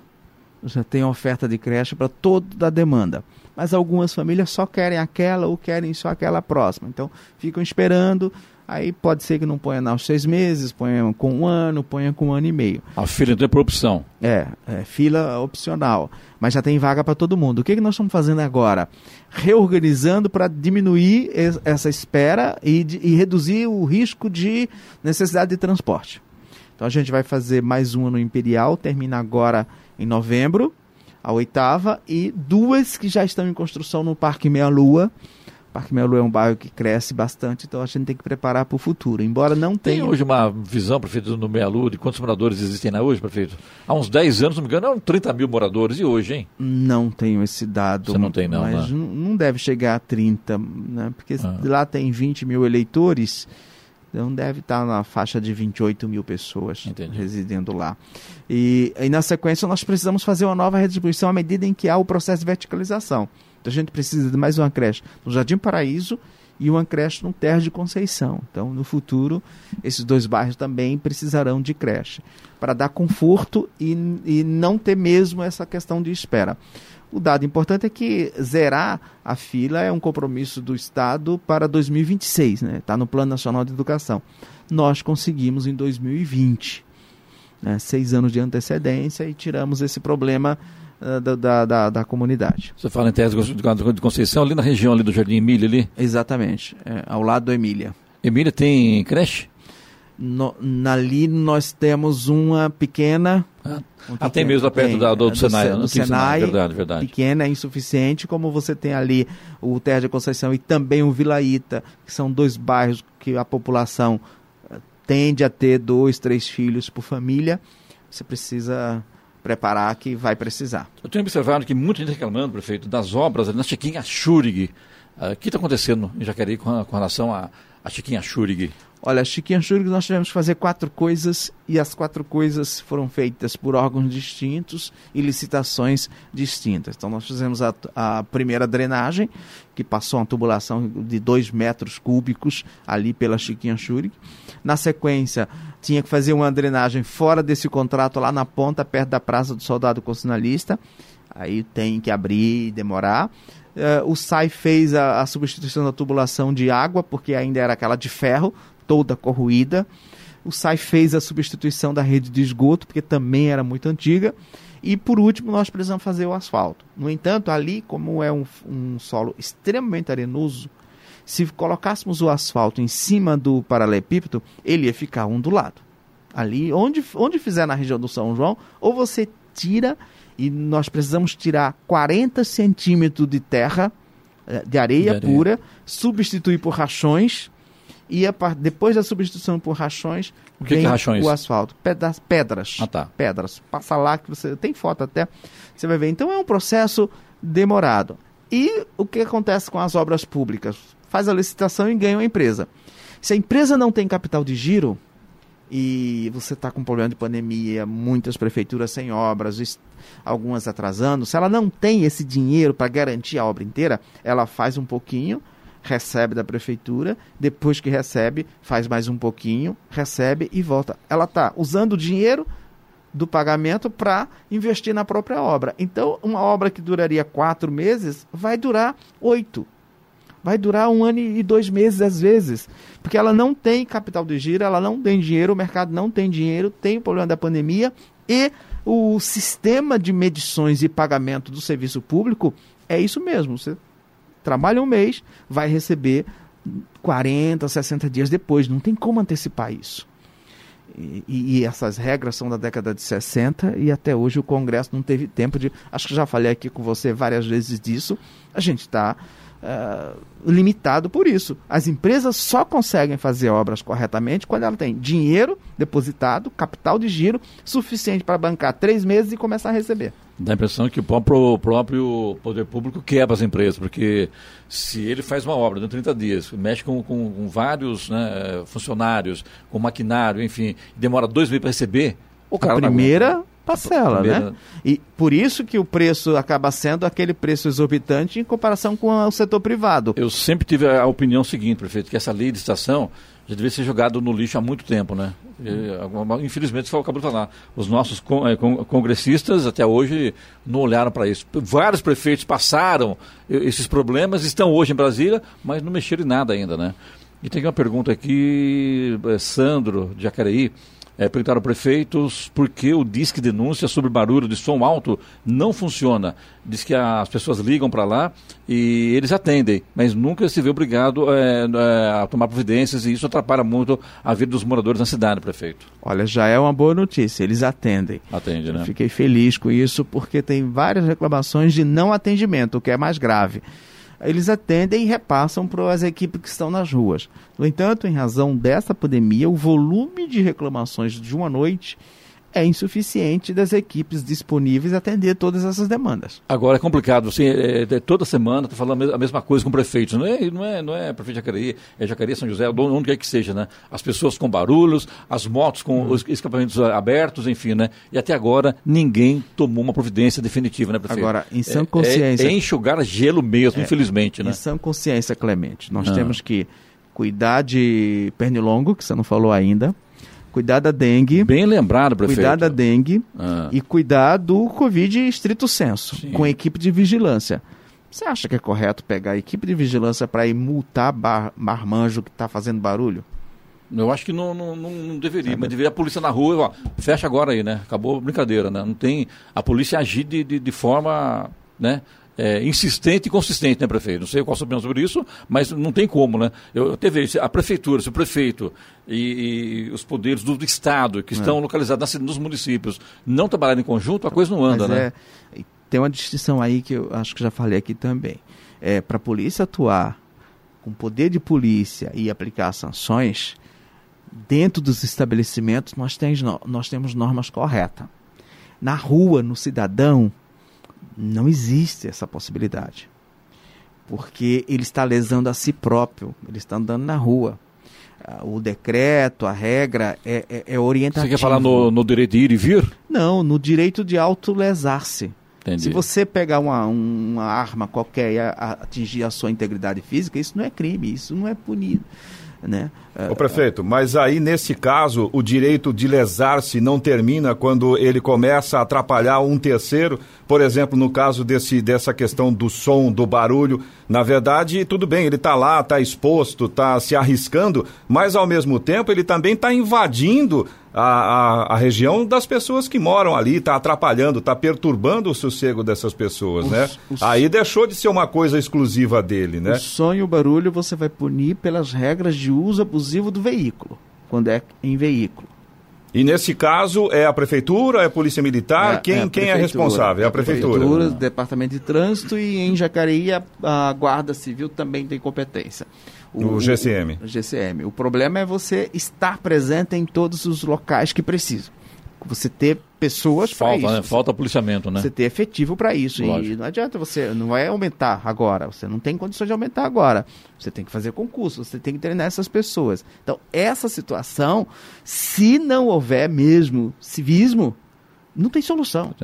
Já tem oferta de creche para toda a demanda. Mas algumas famílias só querem aquela ou querem só aquela próxima. Então, ficam esperando. Aí pode ser que não ponha aos 6 meses, ponha com 1 ano, ponha com 1 ano e meio. A fila é por opção. É fila opcional. Mas já tem vaga para todo mundo. O que nós estamos fazendo agora? Reorganizando para diminuir essa espera e reduzir o risco de necessidade de transporte. Então, a gente vai fazer mais uma no Imperial, termina agora em novembro, a 8ª, e 2 que já estão em construção no Parque Meia Lua. O Parque Meia Lua é um bairro que cresce bastante, então a gente tem que preparar para o futuro, embora não tenha... Tem hoje uma visão, prefeito, no Meia Lua, de quantos moradores existem lá hoje, prefeito? Há uns 10 anos, se não me engano, eram 30 mil moradores, e hoje, hein? Não tenho esse dado. Você não tem, não, mas não deve chegar a 30, né? Porque lá tem 20 mil eleitores... Então deve estar na faixa de 28 mil pessoas. Entendi. Residendo lá. E na sequência nós precisamos fazer uma nova redistribuição à medida em que há o processo de verticalização. Então a gente precisa de mais uma creche no Jardim Paraíso e uma creche no Terra de Conceição. Então no futuro esses 2 bairros também precisarão de creche para dar conforto e não ter mesmo essa questão de espera. O dado importante é que zerar a fila é um compromisso do Estado para 2026, né? Está no Plano Nacional de Educação. Nós conseguimos em 2020, né? 6 anos de antecedência, e tiramos esse problema da comunidade. Você fala em Terra de Conceição, ali na região ali do Jardim Emília? Ali? Exatamente, ao lado do Emília. Emília tem creche? Ali nós temos uma pequena... Até mesmo perto do Senai. Do Senai, verdade. Pequena, é insuficiente, como você tem ali o Terra de Conceição e também o Vila Ita, que são 2 bairros que a população tende a ter 2, 3 filhos por família. você precisa preparar que vai precisar. Eu tenho observado que muita gente reclamando, prefeito, das obras ali na Chiquinha Xúrig. O que está acontecendo em Jacareí com relação à Chiquinha Xúrig? Olha, a Chiquinha Xúrig nós tivemos que fazer 4 coisas e as 4 coisas foram feitas por órgãos distintos e licitações distintas. Então nós fizemos a primeira drenagem, que passou uma tubulação de 2 metros cúbicos ali pela Chiquinha Xúrig. Na sequência, tinha que fazer uma drenagem fora desse contrato, lá na ponta, perto da Praça do Soldado Constitucionalista. Aí tem que abrir e demorar. O SAI fez a substituição da tubulação de água, porque ainda era aquela de ferro, toda corroída. O SAI fez a substituição da rede de esgoto, porque também era muito antiga. E, por último, nós precisamos fazer o asfalto. No entanto, ali, como é um solo extremamente arenoso, se colocássemos o asfalto em cima do paralelepípedo, ele ia ficar ondulado. Ali, onde fizer na região do São João, ou você tira... E nós precisamos tirar 40 centímetros de terra, de areia pura, substituir por rachões, e depois da substituição por rachões, vem o asfalto. Pedras. Ah, tá. Pedras. Passa lá, que você tem foto até, você vai ver. Então é um processo demorado. E o que acontece com as obras públicas? Faz a licitação e ganha a empresa. Se a empresa não tem capital de giro... e você está com problema de pandemia, muitas prefeituras sem obras, algumas atrasando, se ela não tem esse dinheiro para garantir a obra inteira, ela faz um pouquinho, recebe da prefeitura, depois que recebe, faz mais um pouquinho, recebe e volta. Ela está usando o dinheiro do pagamento para investir na própria obra. Então, uma obra que duraria 4 meses, vai durar 8. Vai durar 1 ano e 2 meses, às vezes, porque ela não tem capital de giro, ela não tem dinheiro, o mercado não tem dinheiro, tem o problema da pandemia e o sistema de medições e pagamento do serviço público é isso mesmo. Você trabalha 1 mês, vai receber 40, 60 dias depois, não tem como antecipar isso. E essas regras são da década de 60 e até hoje o Congresso não teve tempo de... Acho que já falei aqui com você várias vezes disso, a gente está... limitado por isso. As empresas só conseguem fazer obras corretamente quando ela tem dinheiro depositado, capital de giro suficiente para bancar 3 meses e começar a receber. Dá a impressão que o próprio poder público quebra as empresas, porque se ele faz uma obra dentro de 30 dias, mexe com vários, né, funcionários, com maquinário, enfim, demora 2 meses para receber, o cara... parcela, né? E por isso que o preço acaba sendo aquele preço exorbitante em comparação com o setor privado. Eu sempre tive a opinião seguinte, prefeito, que essa lei de estação já devia ser jogada no lixo há muito tempo, né? E, infelizmente, você acabou de falar, os nossos congressistas até hoje não olharam para isso. Vários prefeitos passaram esses problemas, estão hoje em Brasília, mas não mexeram em nada ainda, né? E tem uma pergunta aqui, Sandro, de Jacareí. Perguntaram ao prefeito por que o disque denúncia sobre barulho de som alto não funciona. Diz que as pessoas ligam para lá e eles atendem, mas nunca se vê obrigado a tomar providências, e isso atrapalha muito a vida dos moradores na cidade, prefeito. Olha, já é uma boa notícia, eles atendem. Atende, né? Eu fiquei feliz com isso, porque tem várias reclamações de não atendimento, o que é mais grave. Eles atendem e repassam para as equipes que estão nas ruas. No entanto, em razão dessa pandemia, o volume de reclamações de uma noite é insuficiente das equipes disponíveis a atender todas essas demandas. Agora é complicado, assim, toda semana estou falando a mesma coisa com o prefeito, não é prefeito de Jacareí, é Jacareí, São José, onde quer que seja, né? As pessoas com barulhos, as motos com os escapamentos abertos, enfim, né? E até agora ninguém tomou uma providência definitiva, né, prefeito? Agora, em sã consciência... É enxugar gelo mesmo, infelizmente, né? Em sã consciência, Clemente, nós temos que cuidar de pernilongo, que você não falou ainda, cuidar da dengue. Bem lembrado, prefeito. Cuidar da dengue e cuidar do Covid estrito senso, sim, com equipe de vigilância. Você acha que é correto pegar a equipe de vigilância para ir multar marmanjo que está fazendo barulho? Eu acho que não deveria, mas deveria a polícia na rua, ó, fecha agora aí, né? Acabou a brincadeira, né? Não tem a polícia agir de forma, né, insistente e consistente, né, prefeito? Não sei qual a sua opinião sobre isso, mas não tem como, né? Eu teve a prefeitura, se o prefeito e os poderes do Estado, que estão localizados nos municípios, não trabalharem em conjunto, a coisa não anda, né? Tem uma distinção aí que eu acho que já falei aqui também. Para a polícia atuar com poder de polícia e aplicar sanções, dentro dos estabelecimentos, nós temos normas corretas. Na rua, no cidadão, não existe essa possibilidade, porque ele está lesando a si próprio, ele está andando na rua. O decreto, a regra é orientativa. Você quer falar no direito de ir e vir? Não, no direito de autolesar-se. Entendi. Se você pegar uma arma qualquer e atingir a sua integridade física, isso não é crime, isso não é punido. Né? Ô, prefeito, mas aí nesse caso o direito de lesar-se não termina quando ele começa a atrapalhar um terceiro, por exemplo, no caso dessa questão do som, do barulho. Na verdade, tudo bem, ele está lá, está exposto, está se arriscando, mas ao mesmo tempo ele também está invadindo a região das pessoas que moram ali, está atrapalhando, está perturbando o sossego dessas pessoas, né? Aí deixou de ser uma coisa exclusiva dele, né? O som e o barulho você vai punir pelas regras de uso abusivo do veículo, quando é em veículo. E nesse caso é a prefeitura, é a polícia militar, quem é responsável? É a prefeitura. Departamento de Trânsito, e em Jacareí a Guarda Civil também tem competência. O GCM. O problema é você estar presente em todos os locais que precisam. Você ter pessoas para isso. Né? Falta policiamento, né? Você ter efetivo para isso. Lógico. E não adianta, você não vai aumentar agora. Você não tem condições de aumentar agora. Você tem que fazer concurso, você tem que treinar essas pessoas. Então, essa situação, se não houver mesmo civismo, não tem solução.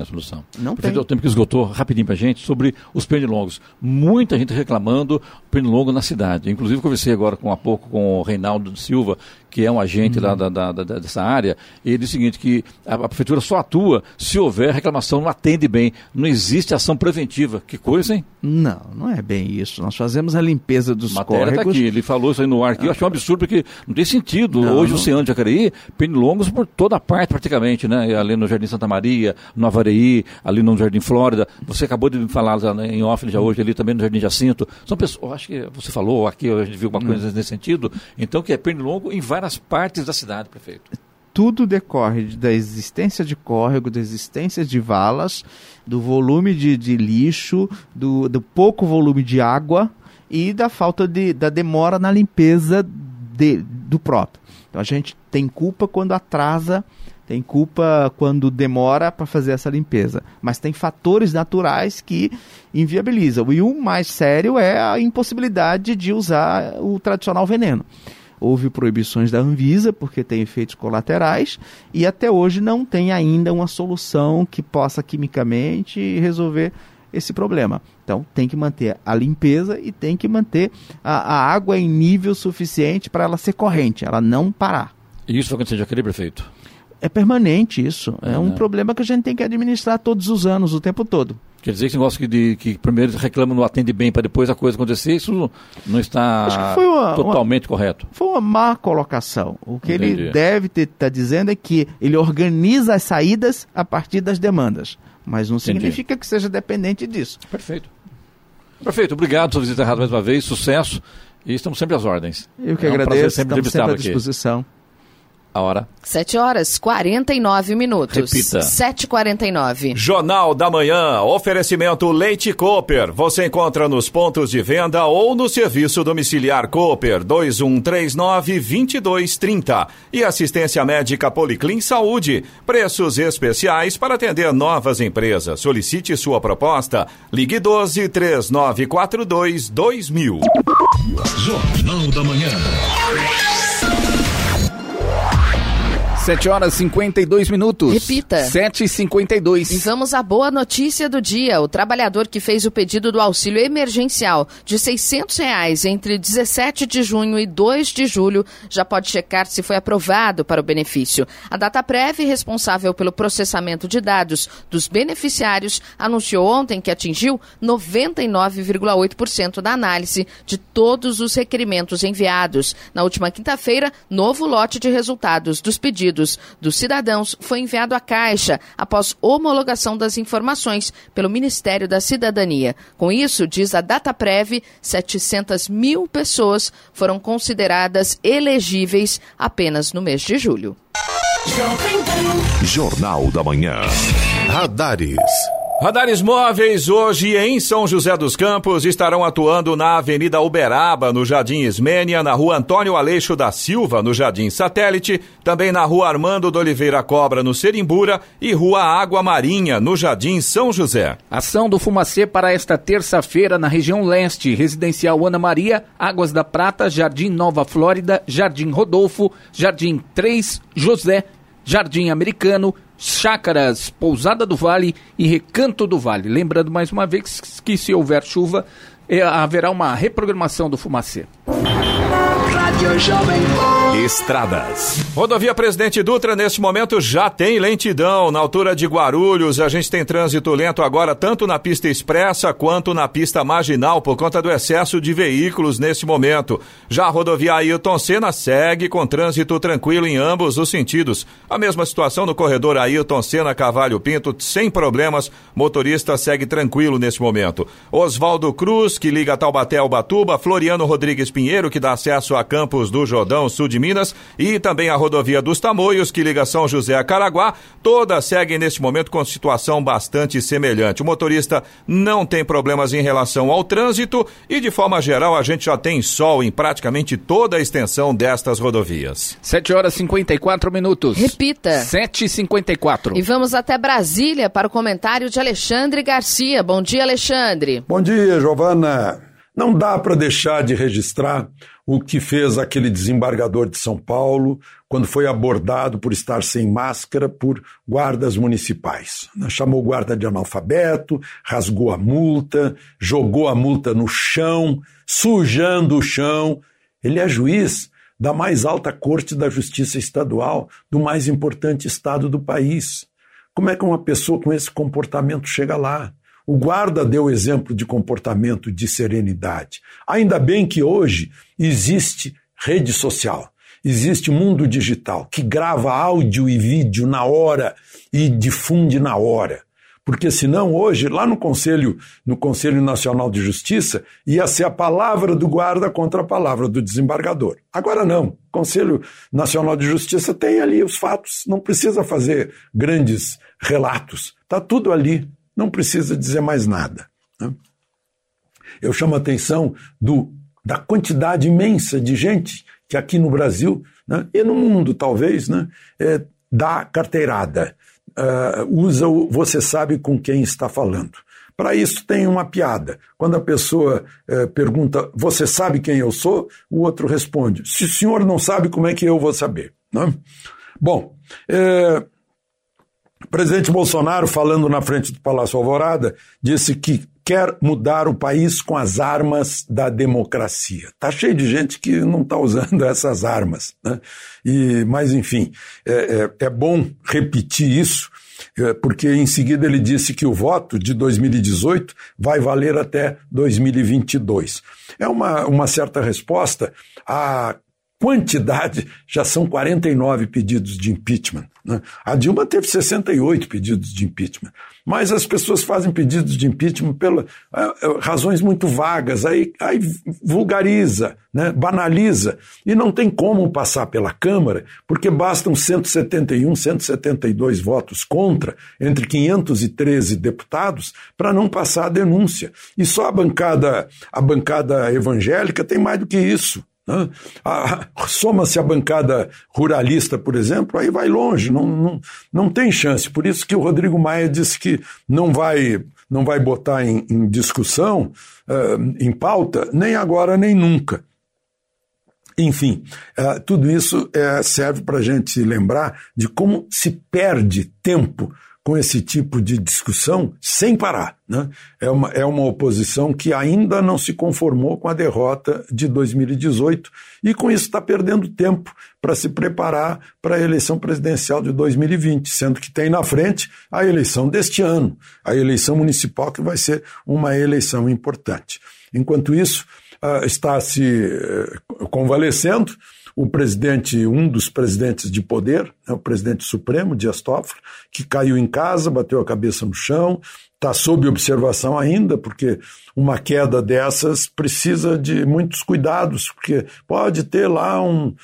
Não tem. O tempo que esgotou, rapidinho pra gente, sobre os pernilongos. Muita gente reclamando pernilongo na cidade. Inclusive, conversei agora há pouco com o Reinaldo Silva, que é um agente lá dessa área, e ele diz o seguinte, que a prefeitura só atua se houver reclamação, não atende bem. Não existe ação preventiva. Que coisa, hein? Não é bem isso. Nós fazemos a limpeza dos córregos. A matéria está aqui. Ele falou isso aí no ar aqui. Eu achei um absurdo, porque não tem sentido. Hoje, o oceano de Jacareí, pernilongos por toda parte, praticamente, né? Ali no Jardim Santa Maria, no Avareí, ali no Jardim Flórida. Você acabou de falar em off já hoje, ali também no Jardim Jacinto. São pessoas, acho que você falou aqui, a gente viu alguma coisa nesse sentido. Então, que é pernilongo em várias partes da cidade, prefeito. Tudo decorre da existência de córrego, da existência de valas, do volume de lixo, do pouco volume de água e da falta da demora na limpeza do próprio. Então a gente tem culpa quando atrasa, tem culpa quando demora para fazer essa limpeza. Mas tem fatores naturais que inviabilizam. E o mais sério é a impossibilidade de usar o tradicional veneno. Houve proibições da Anvisa, porque tem efeitos colaterais, e até hoje não tem ainda uma solução que possa quimicamente resolver esse problema. Então, tem que manter a limpeza e tem que manter a água em nível suficiente para ela ser corrente, ela não parar. E isso vai acontecer em Jacareí, prefeito? É permanente isso. É um problema que a gente tem que administrar todos os anos, o tempo todo. Quer dizer que esse negócio que primeiro reclama não atende bem para depois a coisa acontecer, isso não está totalmente correto. Foi uma má colocação. O que ele deve estar dizendo é que ele organiza as saídas a partir das demandas, mas não significa que seja dependente disso. Perfeito. Perfeito, obrigado pela sua visita à rádio mais uma vez, sucesso, e estamos sempre às ordens. Eu que agradeço, estamos sempre à disposição. A hora. 7h49. Repita. 7h49. Jornal da Manhã, oferecimento Leite Cooper. Você encontra nos pontos de venda ou no serviço domiciliar Cooper, 2139-2230. E assistência médica Policlin Saúde. Preços especiais para atender novas empresas. Solicite sua proposta. Ligue 12-3942-2000. Jornal da Manhã. 7h52. Repita. 7h52. E vamos à boa notícia do dia. O trabalhador que fez o pedido do auxílio emergencial de R$600 entre 17 de junho e 2 de julho já pode checar se foi aprovado para o benefício. A Dataprev, responsável pelo processamento de dados dos beneficiários, anunciou ontem que atingiu 99,8% da análise de todos os requerimentos enviados. Na última quinta-feira, novo lote de resultados dos pedidos dos cidadãos foi enviado à Caixa após homologação das informações pelo Ministério da Cidadania. Com isso, diz a Dataprev, 700 mil pessoas foram consideradas elegíveis apenas no mês de julho. Jornal da Manhã. Radares. Radares móveis hoje em São José dos Campos estarão atuando na Avenida Uberaba, no Jardim Ismênia, na Rua Antônio Aleixo da Silva, no Jardim Satélite, também na Rua Armando de Oliveira Cobra, no Serimbura, e Rua Água Marinha, no Jardim São José. Ação do Fumacê para esta terça-feira na região leste, Residencial Ana Maria, Águas da Prata, Jardim Nova Flórida, Jardim Rodolfo, Jardim 3 José, Jardim Americano, Chácaras, Pousada do Vale e Recanto do Vale. Lembrando mais uma vez que se houver chuva, haverá uma reprogramação do Fumacê. Estradas. Rodovia Presidente Dutra, neste momento, já tem lentidão. Na altura de Guarulhos, a gente tem trânsito lento agora, tanto na pista expressa quanto na pista marginal, por conta do excesso de veículos neste momento. Já a rodovia Ayrton Senna segue com trânsito tranquilo em ambos os sentidos. A mesma situação no corredor Ayrton Senna Cavalho Pinto, sem problemas. Motorista segue tranquilo neste momento. Oswaldo Cruz, que liga Taubaté ao Ubatuba, Floriano Rodrigues Pinheiro, que dá acesso a Campos do Jordão, sul de Minas, e também a rodovia dos Tamoios, que liga São José a Caraguá, todas seguem neste momento com situação bastante semelhante. O motorista não tem problemas em relação ao trânsito e, de forma geral, a gente já tem sol em praticamente toda a extensão destas rodovias. 7h54. Repita. 7h54. E vamos até Brasília para o comentário de Alexandre Garcia. Bom dia, Alexandre. Bom dia, Giovana. Não dá para deixar de registrar o que fez aquele desembargador de São Paulo quando foi abordado por estar sem máscara por guardas municipais. Chamou o guarda de analfabeto, rasgou a multa, jogou a multa no chão, sujando o chão. Ele é juiz da mais alta corte da justiça estadual, do mais importante estado do país. Como é que uma pessoa com esse comportamento chega lá? O guarda deu exemplo de comportamento, de serenidade. Ainda bem que hoje existe rede social, existe mundo digital, que grava áudio e vídeo na hora e difunde na hora. Porque senão hoje, lá no Conselho Nacional de Justiça, ia ser a palavra do guarda contra a palavra do desembargador. Agora não. O Conselho Nacional de Justiça tem ali os fatos, não precisa fazer grandes relatos. Está tudo ali. Não precisa dizer mais nada. Né? Eu chamo a atenção da quantidade imensa de gente que aqui no Brasil, né, e no mundo talvez, né, dá carteirada, usa o você sabe com quem está falando. Para isso tem uma piada. Quando a pessoa pergunta, você sabe quem eu sou? O outro responde, se o senhor não sabe, como é que eu vou saber? Né? Bom... O presidente Bolsonaro, falando na frente do Palácio Alvorada, disse que quer mudar o país com as armas da democracia. Está cheio de gente que não está usando essas armas. Né? Mas, enfim, é bom repetir isso, porque em seguida ele disse que o voto de 2018 vai valer até 2022. É uma certa resposta à quantidade, já são 49 pedidos de impeachment. Né? A Dilma teve 68 pedidos de impeachment, mas as pessoas fazem pedidos de impeachment pelas razões muito vagas, aí vulgariza, né? Banaliza, e não tem como passar pela Câmara, porque bastam 171, 172 votos contra, entre 513 deputados, para não passar a denúncia. E só a bancada evangélica tem mais do que isso. Soma-se a bancada ruralista, por exemplo, aí vai longe, não tem chance. Por isso que o Rodrigo Maia disse que não vai botar em discussão, em pauta, nem agora nem nunca. Enfim, tudo isso serve para a gente lembrar de como se perde tempo com esse tipo de discussão sem parar. Né? É uma oposição que ainda não se conformou com a derrota de 2018 e com isso está perdendo tempo para se preparar para a eleição presidencial de 2020, sendo que tem na frente a eleição deste ano, a eleição municipal, que vai ser uma eleição importante. Enquanto isso, está se convalescendo o presidente, um dos presidentes de poder, né, o presidente supremo, Dias Toffoli, que caiu em casa, bateu a cabeça no chão, está sob observação ainda, porque uma queda dessas precisa de muitos cuidados, porque pode ter lá um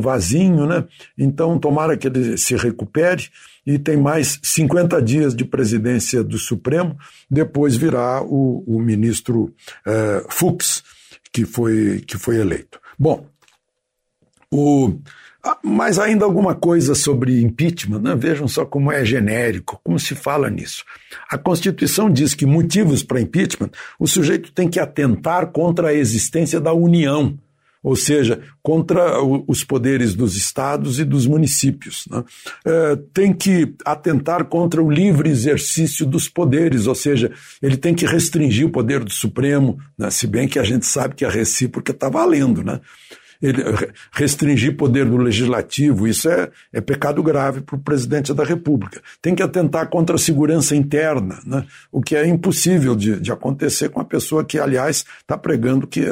vasinho, né? Então tomara que ele se recupere, e tem mais 50 dias de presidência do Supremo, depois virá o ministro Fux, que foi eleito. Bom, mas ainda alguma coisa sobre impeachment, né? Vejam só como é genérico, como se fala nisso. A Constituição diz que motivos para impeachment, o sujeito tem que atentar contra a existência da União, ou seja, contra os poderes dos estados e dos municípios, né? Tem que atentar contra o livre exercício dos poderes, ou seja, ele tem que restringir o poder do Supremo, né? Se bem que a gente sabe que a recíproca está valendo, né? Ele restringir poder do legislativo, isso é pecado grave para o presidente da República. Tem que atentar contra a segurança interna, né? O que é impossível de acontecer com uma pessoa que, aliás, está pregando que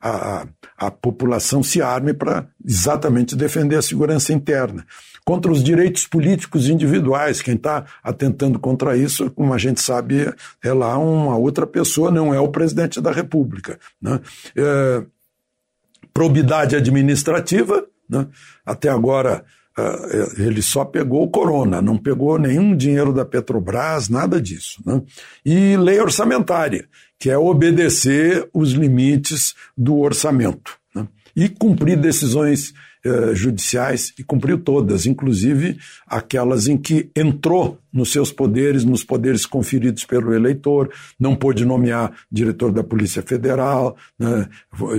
a população se arme para exatamente defender a segurança interna. Contra os direitos políticos individuais, quem está atentando contra isso, como a gente sabe, é lá uma outra pessoa, não é o presidente da República, né? Probidade administrativa, né? Até agora ele só pegou o corona, não pegou nenhum dinheiro da Petrobras, nada disso, né? E lei orçamentária, que é obedecer os limites do orçamento, né? E cumprir decisões judiciais, e cumpriu todas, inclusive aquelas em que entrou nos seus poderes, nos poderes conferidos pelo eleitor, não pôde nomear diretor da Polícia Federal, né,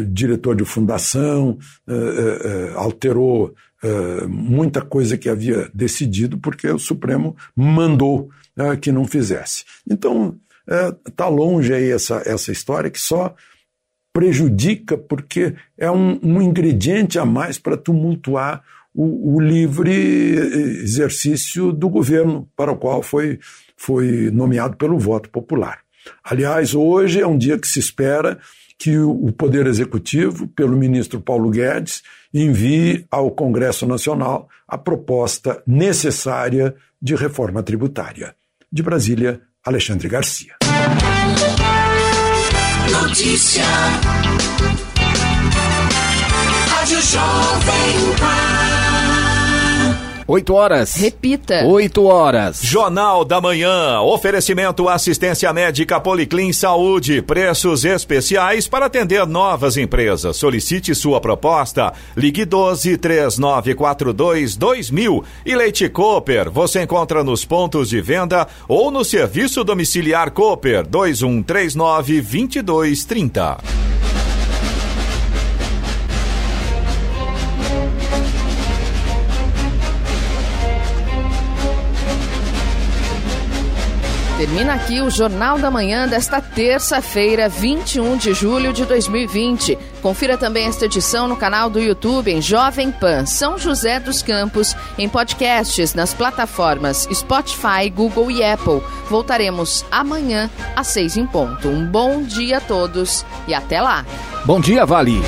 diretor de fundação, alterou muita coisa que havia decidido, porque o Supremo mandou que não fizesse. Então, está longe aí essa história que só prejudica, porque é um ingrediente a mais para tumultuar o livre exercício do governo, para o qual foi nomeado pelo voto popular. Aliás, hoje é um dia que se espera que o Poder Executivo, pelo ministro Paulo Guedes, envie ao Congresso Nacional a proposta necessária de reforma tributária. De Brasília, Alexandre Garcia. Notícia, Rádio Jovem Pan. 8h. Repita. 8h. Jornal da Manhã, oferecimento assistência médica Policlin Saúde, preços especiais para atender novas empresas. Solicite sua proposta, ligue 12 3942 2000. E Leite Cooper, você encontra nos pontos de venda ou no serviço domiciliar Cooper, 2139 2230. Termina aqui o Jornal da Manhã desta terça-feira, 21 de julho de 2020. Confira também esta edição no canal do YouTube em Jovem Pan São José dos Campos, em podcasts nas plataformas Spotify, Google e Apple. Voltaremos amanhã às 6h em ponto. Um bom dia a todos e até lá. Bom dia, Vale.